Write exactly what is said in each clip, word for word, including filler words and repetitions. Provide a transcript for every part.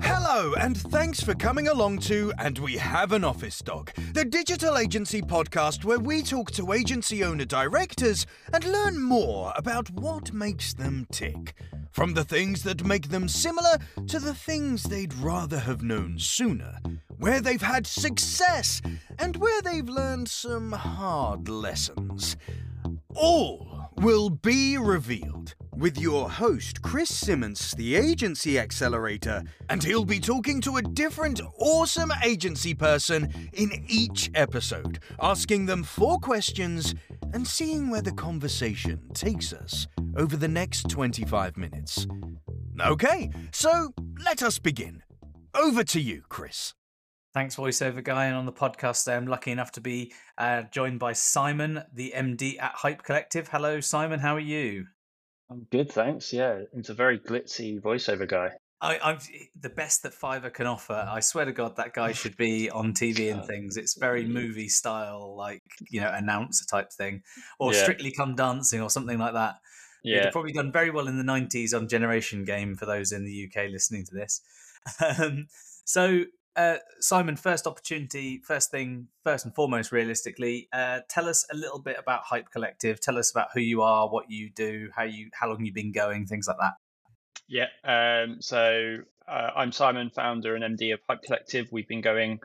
Hello, and thanks for coming along to And We Have an Office Dog, the digital agency podcast where we talk to agency owner-directors and learn more about what makes them tick. From the things that make them similar to the things they'd rather have known sooner, where they've had success and where they've learned some hard lessons. All will be revealed with your host, Chris Simmance, the Agency Accelerator, and he'll be talking to a different awesome agency person in each episode, asking them four questions and seeing where the conversation takes us over the next twenty-five minutes. Okay, so let us begin. Over to you, Chris. Thanks, voiceover guy. And on the podcast there, I'm lucky enough to be uh, joined by Simon, the M D at Hype Collective. Hello, Simon. How are you? I'm good, thanks. Yeah, it's a very glitzy voiceover guy. I, I'm the best that Fiverr can offer. I swear to God, that guy should be on T V and things. It's very movie style, like, you know, announcer type thing, or yeah. Strictly Come Dancing or something like that. Yeah, he'd probably done very well in the nineties on Generation Game for those in the U K listening to this. Um, so, uh, Simon, first opportunity, first thing, first and foremost, realistically, uh, tell us a little bit about Hype Collective. Tell us about who you are, what you do, how you, how long you've been going, things like that. Yeah, um, so uh, I'm Simon, founder and M D of Hype Collective. We've been going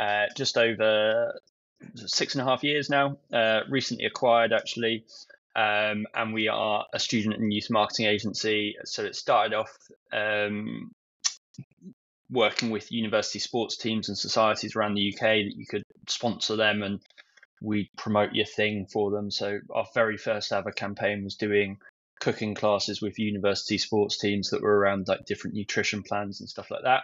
uh, just over six and a half years now, uh, recently acquired actually, um, and we are a student and youth marketing agency. So it started off um, working with university sports teams and societies around the U K that you could sponsor them and we'd promote your thing for them. So our very first ever campaign was doing cooking classes with university sports teams that were around like different nutrition plans and stuff like that,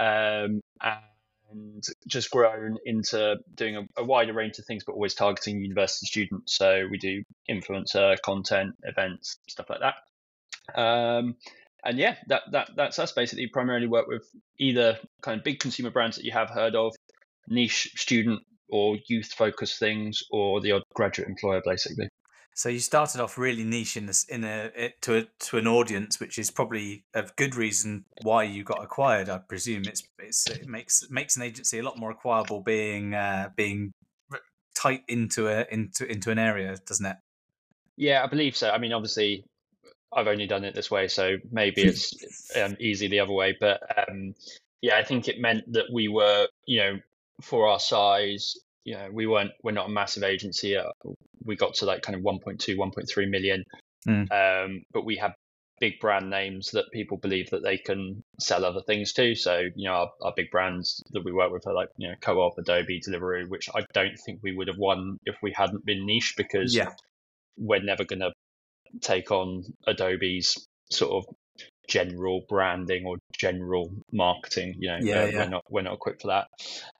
um, and just grown into doing a, a wider range of things, but always targeting university students. So we do influencer content, events, stuff like that. Um, and yeah, that that that's us basically. Primarily work with either kind of big consumer brands that you have heard of, niche student or youth focused things, or the odd graduate employer, basically. So you started off really niche in, this, in a, it, to, a, to an audience, which is probably a good reason why you got acquired. I presume it's, it's it makes makes an agency a lot more acquirable being uh, being tight into a into into an area, doesn't it? Yeah, I believe so. I mean, obviously, I've only done it this way, so maybe it's um, easy the other way. But um, yeah, I think it meant that we were, you know, for our size, you know, we weren't we're not a massive agency at all. We got to like kind of one point two, one point three million. Mm. Um, but we have big brand names that people believe that they can sell other things to. So, you know, our, our big brands that we work with are like, you know, Co-op, Adobe, Deliveroo, which I don't think we would have won if we hadn't been niche, because yeah. We're never going to take on Adobe's sort of general branding or general marketing. You know, yeah, uh, yeah. We're not, we're not equipped for that.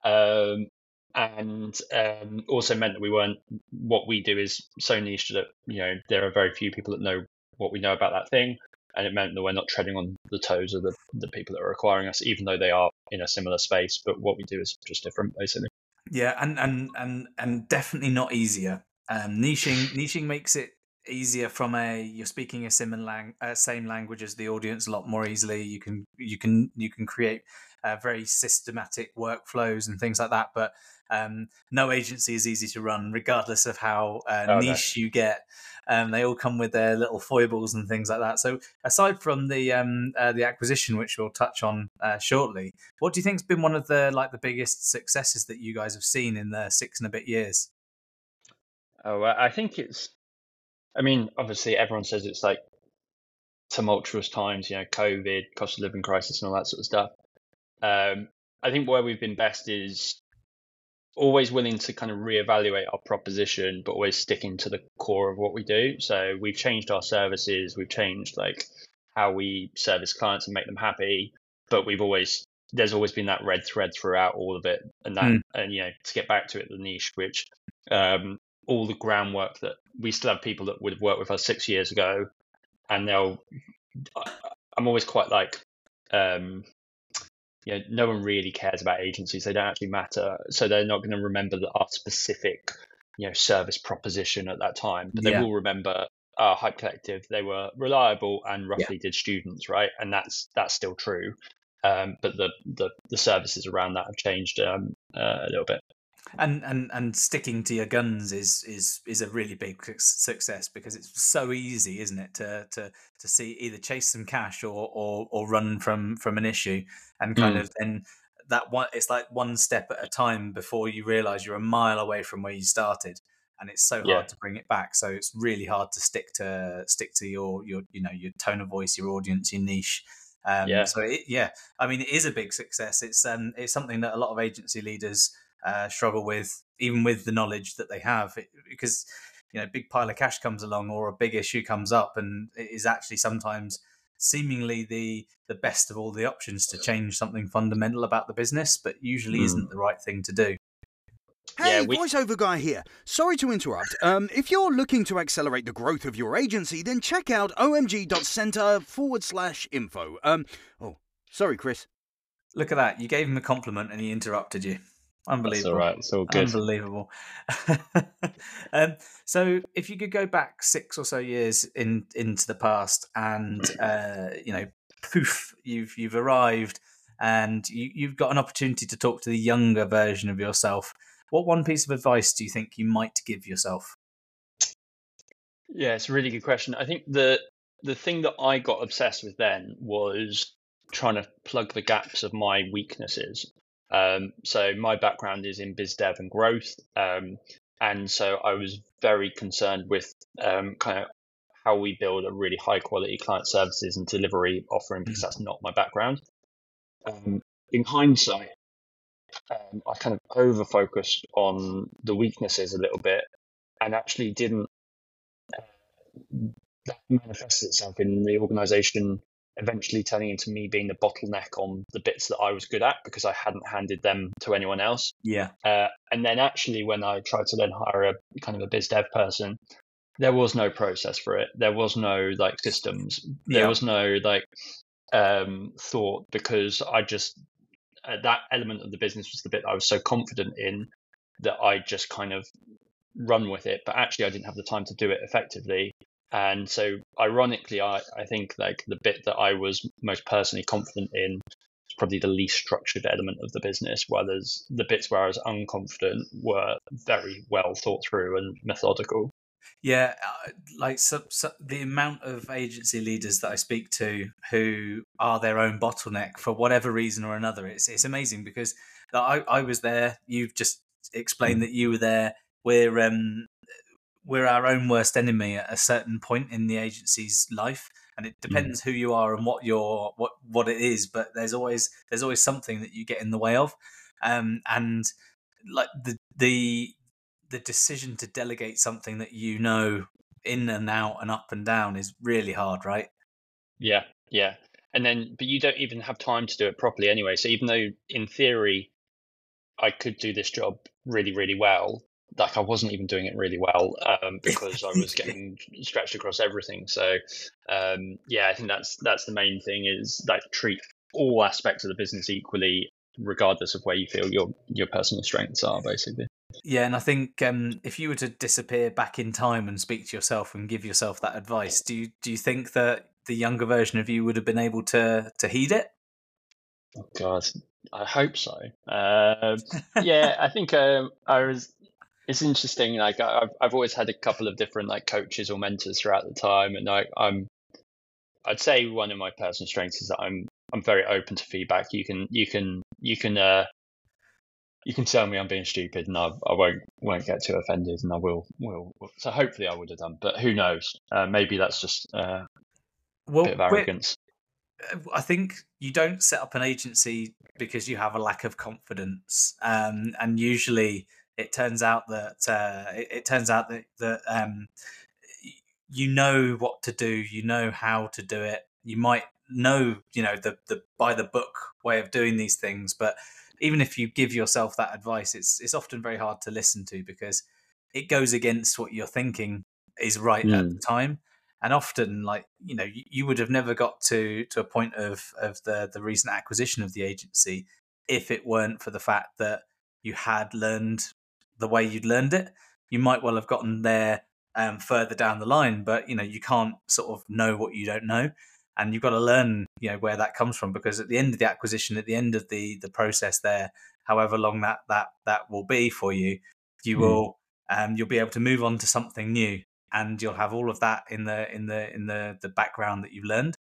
Um, And um, also meant that we weren't, what we do is so niche that, you know, there are very few people that know what we know about that thing. And it meant that we're not treading on the toes of the, the people that are acquiring us, even though they are in a similar space. But what we do is just different, basically. Yeah, and and, and, and definitely not easier. Um, niching niching makes it easier from a, you're speaking a similar lang, uh, same language as the audience a lot more easily. You can you can you can create uh, very systematic workflows and things like that. But um, no agency is easy to run, regardless of how uh, oh, niche no. you get. Um, they all come with their little foibles and things like that. So aside from the um, uh, the acquisition, which we'll touch on uh, shortly, what do you think's been one of the like the biggest successes that you guys have seen in the six and a bit years? Oh, I think it's. I mean, obviously, everyone says it's like tumultuous times, you know, COVID, cost of living crisis, and all that sort of stuff. Um, I think where we've been best is always willing to kind of reevaluate our proposition, but always sticking to the core of what we do. So we've changed our services, we've changed like how we service clients and make them happy, but we've always there's always been that red thread throughout all of it, and that mm. and you know, to get back to it, the niche, which um, all the groundwork that. We still have people that would have worked with us six years ago, and they'll. I'm always quite like, um, you know, no one really cares about agencies; they don't actually matter, so they're not going to remember the, our specific, you know, service proposition at that time. But yeah. They will remember uh, Hype Collective, they were reliable and roughly yeah. did students, right? And that's that's still true. Um, but the, the the services around that have changed um, uh, a little bit. And, and and sticking to your guns is is is a really big success, because it's so easy, isn't it, to to to see either chase some cash or or, or run from from an issue, and kind mm. of then that one, it's like one step at a time before you realize you're a mile away from where you started, and it's so hard yeah. to bring it back. So it's really hard to stick to stick to your your you know your tone of voice, your audience, your niche. Um, yeah. So it, yeah, I mean, it is a big success. It's um it's something that a lot of agency leaders Uh, struggle with, even with the knowledge that they have, it, because you know, a big pile of cash comes along or a big issue comes up, and it is actually sometimes seemingly the the best of all the options to change something fundamental about the business, but usually mm. isn't the right thing to do. Hey, yeah, we... voiceover guy here. Sorry to interrupt. Um, if you're looking to accelerate the growth of your agency, then check out omg.center forward slash info. Um, oh, sorry, Chris. Look at that. You gave him a compliment and he interrupted you. Unbelievable. That's all right. It's all good. Unbelievable. um, so if you could go back six or so years in into the past, and uh, you know, poof, you've you've arrived, and you, you've got an opportunity to talk to the younger version of yourself, what one piece of advice do you think you might give yourself? Yeah, it's a really good question. I think the the thing that I got obsessed with then was trying to plug the gaps of my weaknesses. Um, so my background is in biz dev and growth. Um, and so I was very concerned with um, kind of how we build a really high quality client services and delivery offering, because that's not my background. Um, in hindsight, um, I kind of over focused on the weaknesses a little bit, and actually didn't uh, that manifested itself in the organization eventually turning into me being the bottleneck on the bits that I was good at, because I hadn't handed them to anyone else. Yeah. Uh, and then actually when I tried to then hire a kind of a biz dev person, there was no process for it. There was no like systems. There yeah. was no like um, thought, because I just, uh, that element of the business was the bit I was so confident in that I just kind of run with it. But actually I didn't have the time to do it effectively. And so ironically, I, I think like the bit that I was most personally confident in is probably the least structured element of the business, where there's the bits where I was unconfident were very well thought through and methodical. Yeah, like so, so the amount of agency leaders that I speak to who are their own bottleneck for whatever reason or another, it's it's amazing, because I, I was there, you've just explained that you were there, we're... Um, we're our own worst enemy at a certain point in the agency's life, and it depends mm. who you are and what your what what it is. But there's always there's always something that you get in the way of, um, and like the the the decision to delegate something that you know in and out and up and down is really hard, right? Yeah, yeah, and then but you don't even have time to do it properly anyway. So even though in theory I could do this job really really well, like I wasn't even doing it really well um, because I was getting stretched across everything. So um, yeah, I think that's that's the main thing, is like treat all aspects of the business equally, regardless of where you feel your your personal strengths are, basically. Yeah, and I think um, if you were to disappear back in time and speak to yourself and give yourself that advice, do you do you think that the younger version of you would have been able to to heed it? Oh God, I hope so. Uh, yeah, I think um, I was. It's interesting. Like I've I've always had a couple of different like coaches or mentors throughout the time, and I, I'm I'd say one of my personal strengths is that I'm I'm very open to feedback. You can you can you can uh you can tell me I'm being stupid, and I I won't won't get too offended, and I will will. So hopefully I would have done, but who knows? Uh, maybe that's just uh, well, a bit of arrogance. I think you don't set up an agency because you have a lack of confidence, um, and usually. It turns out that uh, it, it turns out that, that um, you know what to do, you know how to do it. You might know, you know, the the by the book way of doing these things, but even if you give yourself that advice, it's it's often very hard to listen to, because it goes against what you're thinking is right mm. at the time. And often, like you know, you, you would have never got to to a point of of the the recent acquisition of the agency if it weren't for the fact that you had learned the way you'd learned it. You might well have gotten there um, further down the line. But, you know, you can't sort of know what you don't know. And you've got to learn, you know, where that comes from, because at the end of the acquisition, at the end of the the process there, however long that that that will be for you, you mm. will um, you'll be able to move on to something new, and you'll have all of that in the in the in the the background that you've learned.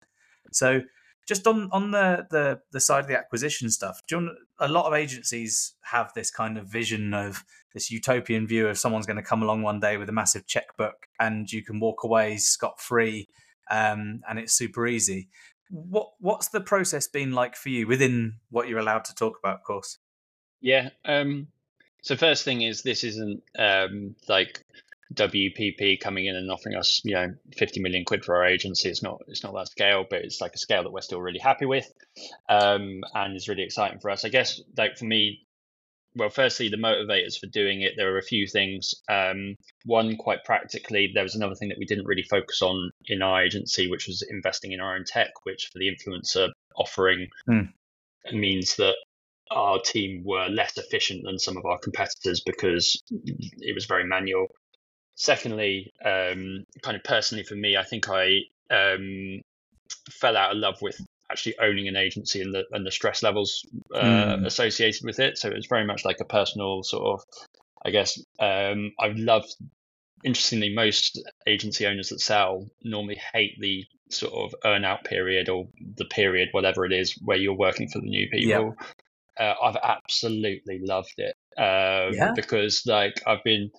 So just on on the the, the side of the acquisition stuff, do you want, a lot of agencies have this kind of vision of this utopian view of someone's going to come along one day with a massive checkbook and you can walk away scot-free. Um, and it's super easy. What what's the process been like for you within what you're allowed to talk about, of course? Yeah. Um, so first thing is, this isn't um, like W P P coming in and offering us, you know, fifty million quid for our agency. It's not it's not that scale, but it's like a scale that we're still really happy with, um, and is really exciting for us. I guess, like for me, well, firstly, the motivators for doing it, there are a few things. Um, one, quite practically, there was another thing that we didn't really focus on in our agency, which was investing in our own tech, which for the influencer offering mm. means that our team were less efficient than some of our competitors because it was very manual. Secondly, um, kind of personally for me, I think I um, fell out of love with actually owning an agency and the and the stress levels uh, mm. associated with it. So it's very much like a personal sort of, I guess, um, I've loved, interestingly, most agency owners that sell normally hate the sort of earn out period or the period, whatever it is, where you're working for the new people. Yeah. Uh, I've absolutely loved it um, yeah. because like I've been,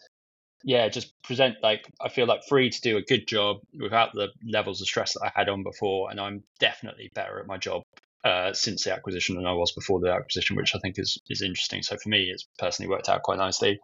yeah, just present like I feel like free to do a good job without the levels of stress that I had on before, and I'm definitely better at my job uh, since the acquisition than I was before the acquisition, which I think is is interesting. So for me, it's personally worked out quite nicely.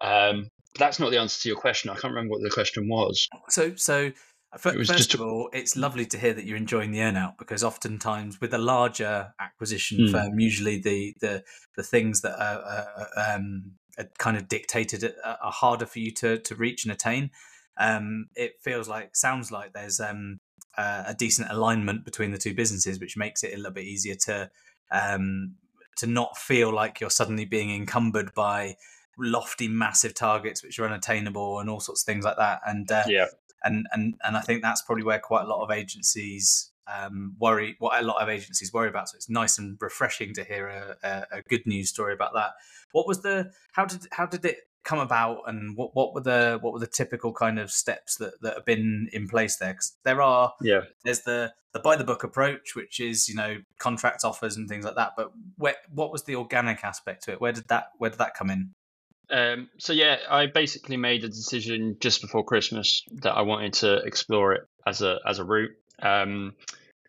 Um, but that's not the answer to your question. I can't remember what the question was. So so first, was first of all, it's lovely to hear that you're enjoying the earnout, because oftentimes with a larger acquisition mm. firm, usually the the the things that are uh, um, kind of dictated are harder for you to to reach and attain. Um, it feels like, sounds like there's um, uh, a decent alignment between the two businesses, which makes it a little bit easier to um, to not feel like you're suddenly being encumbered by lofty, massive targets which are unattainable and all sorts of things like that. And uh, yeah, and and and I think that's probably where quite a lot of agencies um, worry. What a lot of agencies worry about. So it's nice and refreshing to hear a, a, a good news story about that. What was the how did how did it come about, and what, what were the what were the typical kind of steps that, that have been in place there? Because there are yeah there's the the by the book approach, which is, you know, contract offers and things like that. But where, what was the organic aspect to it? Where did that where did that come in? Um, so yeah, I basically made a decision just before Christmas that I wanted to explore it as a as a route. Um,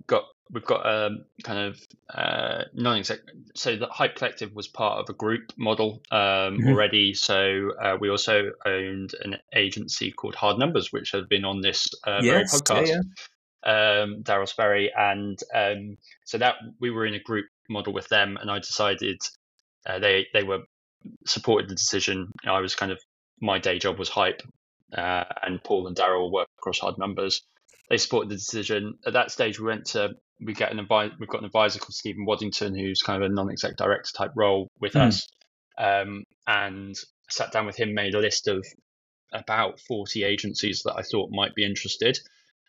got. We've got a kind of uh, non-exec. So the Hype Collective was part of a group model um, mm-hmm. already. So uh, we also owned an agency called Hard Numbers, which has been on this uh, yes, very podcast, yeah, yeah. Um, Daryl Sperry. And um, so that we were in a group model with them, and I decided uh, they they were supported the decision. I was kind of, my day job was Hype, uh, and Paul and Daryl work across Hard Numbers. They supported the decision. At that stage, we went to we get an advisor. We've got an advisor called Stephen Waddington, who's kind of a non-exec director type role with mm. us, um, and sat down with him. Made a list of about forty agencies that I thought might be interested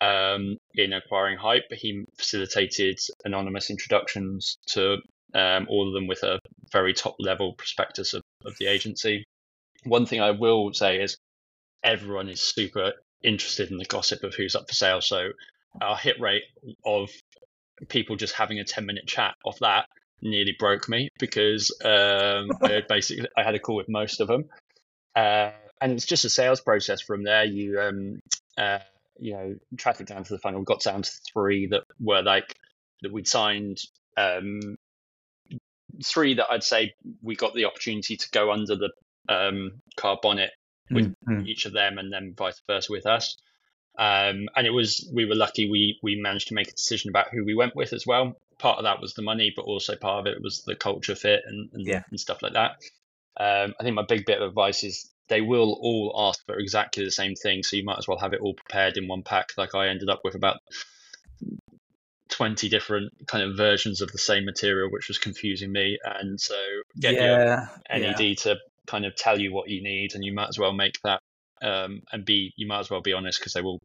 um, in acquiring Hype. He facilitated anonymous introductions to um, all of them with a very top level prospectus of, of the agency. One thing I will say is everyone is super interested in the gossip of who's up for sale. So our hit rate of people just having a ten minute chat off that nearly broke me, because um, I basically I had a call with most of them, uh, and it's just a sales process from there. You um, uh, you know, track it down to the funnel. Got down to three that were like that we'd signed. Um, three that I'd say we got the opportunity to go under the um, car bonnet with mm-hmm. each of them, and then vice versa with us. Um, and it was, we were lucky, we we managed to make a decision about who we went with as well. Part of that was the money, but also part of it was the culture fit and, and, yeah. and stuff like that. Um, I think my big bit of advice is they will all ask for exactly the same thing, so you might as well have it all prepared in one pack. Like I ended up with about twenty different kind of versions of the same material, which was confusing me. And so get yeah. your N E D yeah. to kind of tell you what you need, and you might as well make that Um, and be, you might as well be honest, because they will,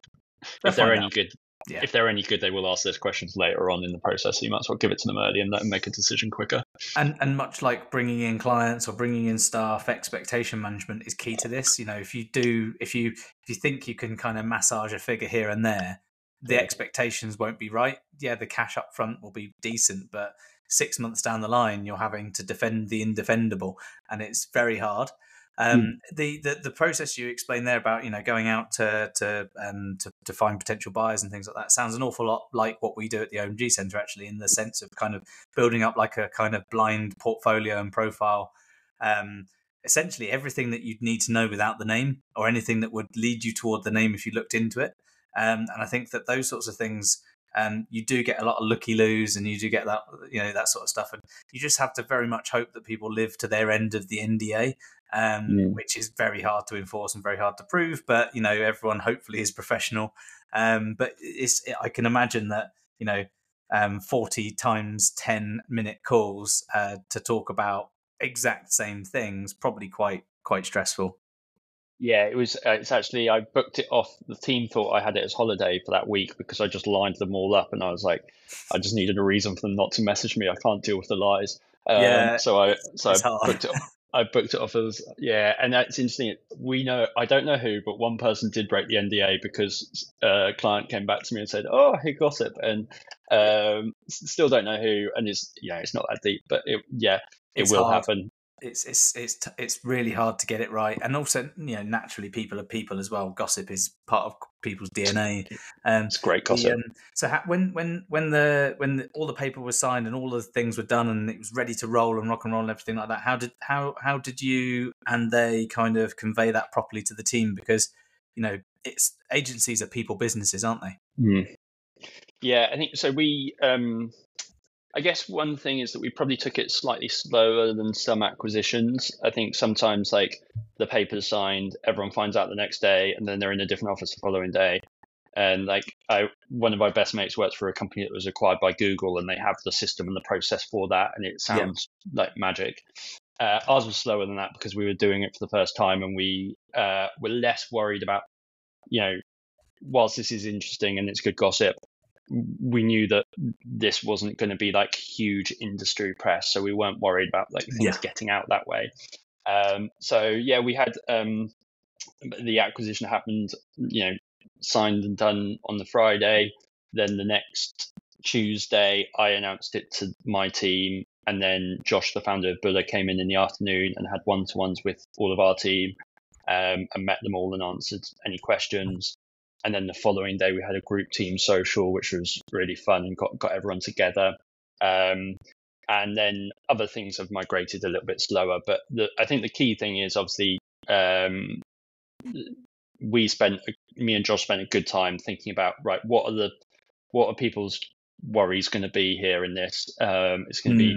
They'll if they're any out. good, yeah. if they're any good, they will ask those questions later on in the process. So you might as well give it to them early and let them make a decision quicker. And and much like bringing in clients or bringing in staff, expectation management is key to this. You know, if you do, if you if you think you can kind of massage a figure here and there, the expectations won't be right. Yeah, the cash up front will be decent, but six months down the line, you're having to defend the indefendable, and it's very hard. Um, mm. the, the the process you explained there about, you know, going out to to, um, to to find potential buyers and things like that sounds an awful lot like what we do at the O M G Center, actually, in the sense of kind of building up like a kind of blind portfolio and profile. Um, essentially, everything that you'd need to know without the name, or anything that would lead you toward the name if you looked into it. Um, and I think that those sorts of things, um, you do get a lot of looky-loos, and you do get that, you know, that sort of stuff. And you just have to very much hope that people live to their end of the N D A. Um, mm. Which is very hard to enforce and very hard to prove, but you know, everyone hopefully is professional. Um, but it's, it, I can imagine that, you know, um, forty times ten minute calls uh, to talk about exact same things, probably quite quite stressful. Yeah, it was. Uh, it's actually, I booked it off. The team thought I had it as holiday for that week because I just lined them all up, and I was like, I just needed a reason for them not to message me. I can't deal with the lies. Um, yeah, so I so I hard. booked it off. I booked it off as, yeah, and that's interesting. We know, I don't know who, but one person did break the N D A because a client came back to me and said, oh, who gossip? And um, still don't know who. And it's, you know, it's not that deep, but it, yeah, it it's will hard. happen. It's, it's, it's, it's really hard to get it right. And also, you know, naturally people are people as well. Gossip is part of people's D N A. Um, it's great gossip. The, um, so ha- when, when, when the, when the, all the paper was signed and all the things were done and it was ready to roll and rock and roll and everything like that, how did, how, how did you and they kind of convey that properly to the team? Because, you know, it's, agencies are people businesses, aren't they? Mm. Yeah. I think so. We, um, I guess one thing is that we probably took it slightly slower than some acquisitions. I think sometimes like the paper's signed, everyone finds out the next day, and then they're in a different office the following day. And like I, one of my best mates works for a company that was acquired by Google, and they have the system and the process for that, and it sounds yeah. like magic. Uh, ours was slower than that because we were doing it for the first time, and we uh, were less worried about, you know, whilst this is interesting and it's good gossip, we knew that this wasn't going to be like huge industry press, so we weren't worried about like things yeah. getting out that way. Um, so yeah, we had um, the acquisition happened, you know, signed and done on the Friday. Then the next Tuesday, I announced it to my team, and then Josh, the founder of Buller, came in in the afternoon and had one-to-ones with all of our team um, and met them all and answered any questions. And then the following day, we had a group team social, which was really fun and got, got everyone together. Um, and then other things have migrated a little bit slower. But the, I think the key thing is obviously um, we spent, me and Josh spent a good time thinking about, right, what are the what are people's worries going to be here in this? Um, it's going to mm. be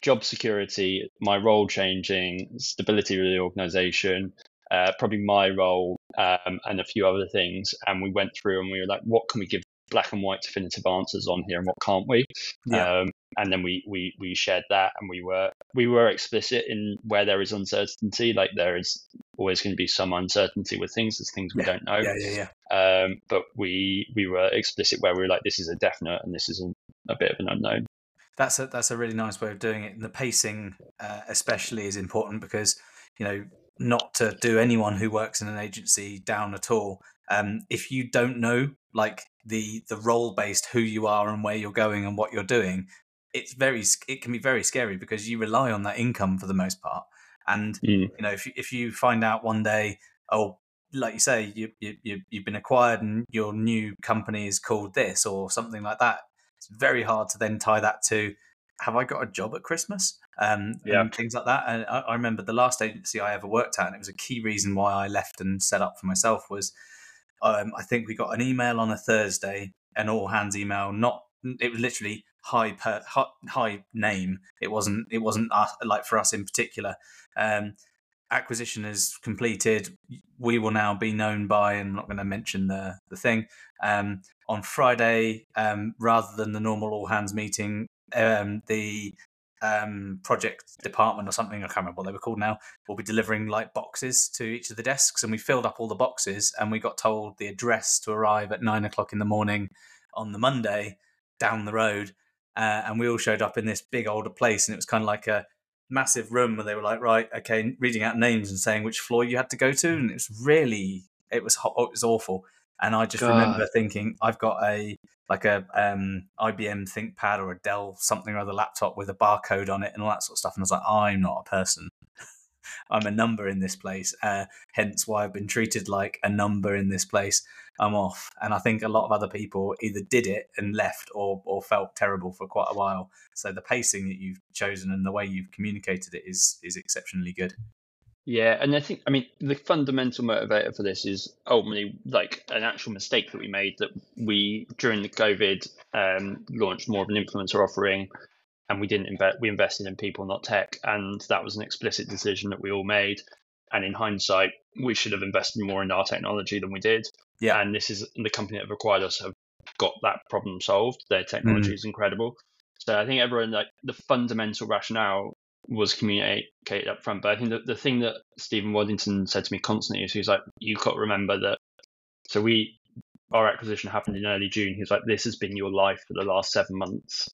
job security, my role changing, stability of the organization. Uh, probably my role um, and a few other things. And we went through and we were like, what can we give black and white definitive answers on here and what can't we? Yeah. Um, and then we, we, we shared that, and we were we were explicit in where there is uncertainty. Like there is always going to be some uncertainty with things. There's things we yeah. don't know. Yeah, yeah, yeah. Um, but we we were explicit where we were like, this is a definite and this is a, a bit of an unknown. That's a, that's a really nice way of doing it. And the pacing uh, especially is important because, you know, not to do anyone who works in an agency down at all. Um, if you don't know like the the role based who you are and where you're going and what you're doing, it's very it can be very scary because you rely on that income for the most part. And mm. you know, if you, if you find out one day, oh, like you say, you, you you've been acquired and your new company is called this or something like that, it's very hard to then tie that to, have I got a job at Christmas? Um, yeah. And things like that. And I, I remember the last agency I ever worked at, and it was a key reason why I left and set up for myself, was um, I think we got an email on a Thursday, an all hands email. Not it was literally high per high, high name. It wasn't it wasn't us, like for us in particular. Um, acquisition is completed. We will now be known by, and I'm not going to mention the the thing. Um, on Friday, um, rather than the normal all hands meeting, um, the um, project department or something, I can't remember what they were called now, will be delivering like boxes to each of the desks. And we filled up all the boxes and we got told the address to arrive at nine o'clock in the morning on the Monday down the road. Uh, and we all showed up in this big older place, and it was kind of like a massive room where they were like, right, okay, reading out names and saying which floor you had to go to. And it was really, it was hot, it was awful. And I just God. remember thinking, I've got a like a um, I B M ThinkPad or a Dell something or other laptop with a barcode on it and all that sort of stuff. And I was like, I'm not a person. I'm a number in this place. Uh, hence why I've been treated like a number in this place. I'm off. And I think a lot of other people either did it and left or or felt terrible for quite a while. So the pacing that you've chosen and the way you've communicated it is is exceptionally good. Yeah, and I think, I mean, the fundamental motivator for this is ultimately like an actual mistake that we made, that we, during the COVID, um, launched more of an influencer offering, and we didn't invest, we invested in people, not tech. And that was an explicit decision that we all made. And in hindsight, we should have invested more in our technology than we did. Yeah. And this is the company that acquired us have got that problem solved. Their technology mm. is incredible. So I think everyone, like the fundamental rationale was communicated up front. But I think that the thing that Stephen Waddington said to me constantly is, he's like, you've got to remember that. So we, our acquisition happened in early June. He was like, this has been your life for the last seven months.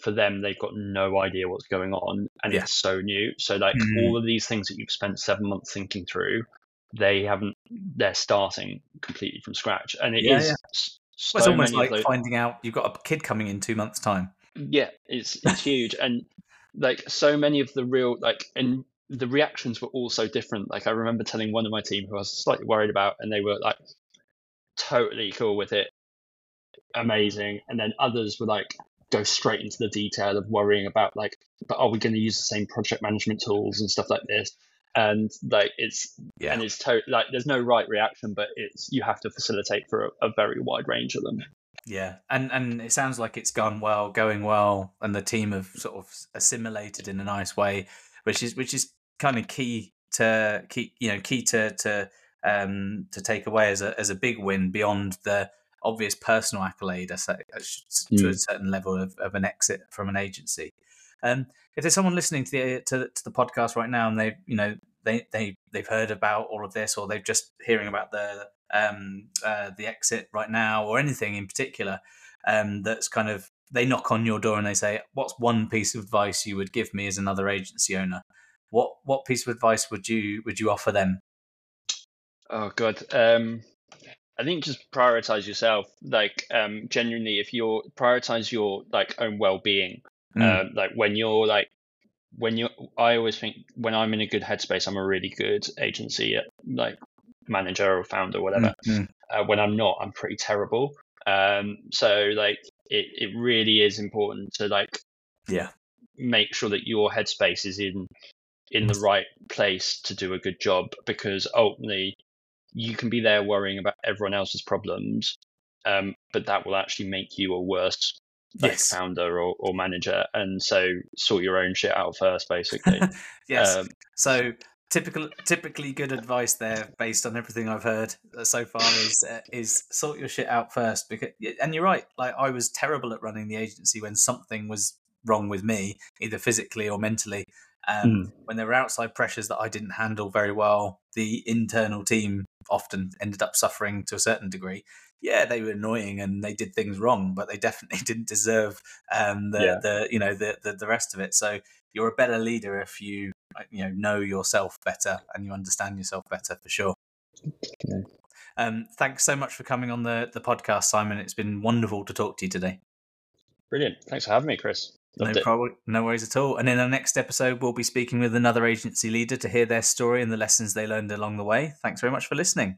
For them, they've got no idea what's going on, and yeah. it's so new. So like mm-hmm. all of these things that you've spent seven months thinking through, they haven't, they're starting completely from scratch. And it yeah, is. Yeah. So well, it's almost like those... finding out you've got a kid coming in two months time. Yeah, it's it's huge. And like so many of the real, like, and the reactions were all so different. Like I remember telling one of my team who I was slightly worried about, and they were like totally cool with it, amazing. And then others were like, go straight into the detail of worrying about like, but are we going to use the same project management tools and stuff like this? And like it's yeah. and it's to- like there's no right reaction, but it's, you have to facilitate for a, a very wide range of them. Yeah, and and it sounds like it's gone well, going well, and the team have sort of assimilated in a nice way, which is which is kind of key to key you know key to to um to take away as a as a big win beyond the obvious personal accolade as a, as mm. to a certain level of, of an exit from an agency. Um, if there's someone listening to the to, to the podcast right now and they you know they they they've heard about all of this, or they've just hearing about the um uh the exit right now, or anything in particular, um that's kind of, they knock on your door and they say, what's one piece of advice you would give me as another agency owner, what what piece of advice would you would you offer them? Oh god um I think just prioritize yourself. Like um genuinely, if you're prioritize your like own well-being. mm. uh, like when you're like when you I always think when I'm in a good headspace, I'm a really good agency at like manager or founder or whatever. mm-hmm. uh, when I'm not, I'm pretty terrible. Um so like it, it really is important to like yeah make sure that your headspace is in in the right place to do a good job, because ultimately you can be there worrying about everyone else's problems, um but that will actually make you a worse like, yes. founder or, or manager. And so sort your own shit out first, basically. yes um, so Typical, typically good advice there, based on everything I've heard so far, is uh, is sort your shit out first. Because, and you're right, like I was terrible at running the agency when something was wrong with me, either physically or mentally. Um, mm. When there were outside pressures that I didn't handle very well, the internal team often ended up suffering to a certain degree. Yeah, they were annoying and they did things wrong, but they definitely didn't deserve um, the yeah. the you know the, the the rest of it. So you're a better leader if you. you know know yourself better and you understand yourself better, for sure. okay. Um thanks so much for coming on the the podcast, Simon. It's been wonderful to talk to you today. Brilliant, thanks for having me, Chris. Loved no problem no worries at all. And in our next episode, we'll be speaking with another agency leader to hear their story and the lessons they learned along the way. Thanks very much for listening.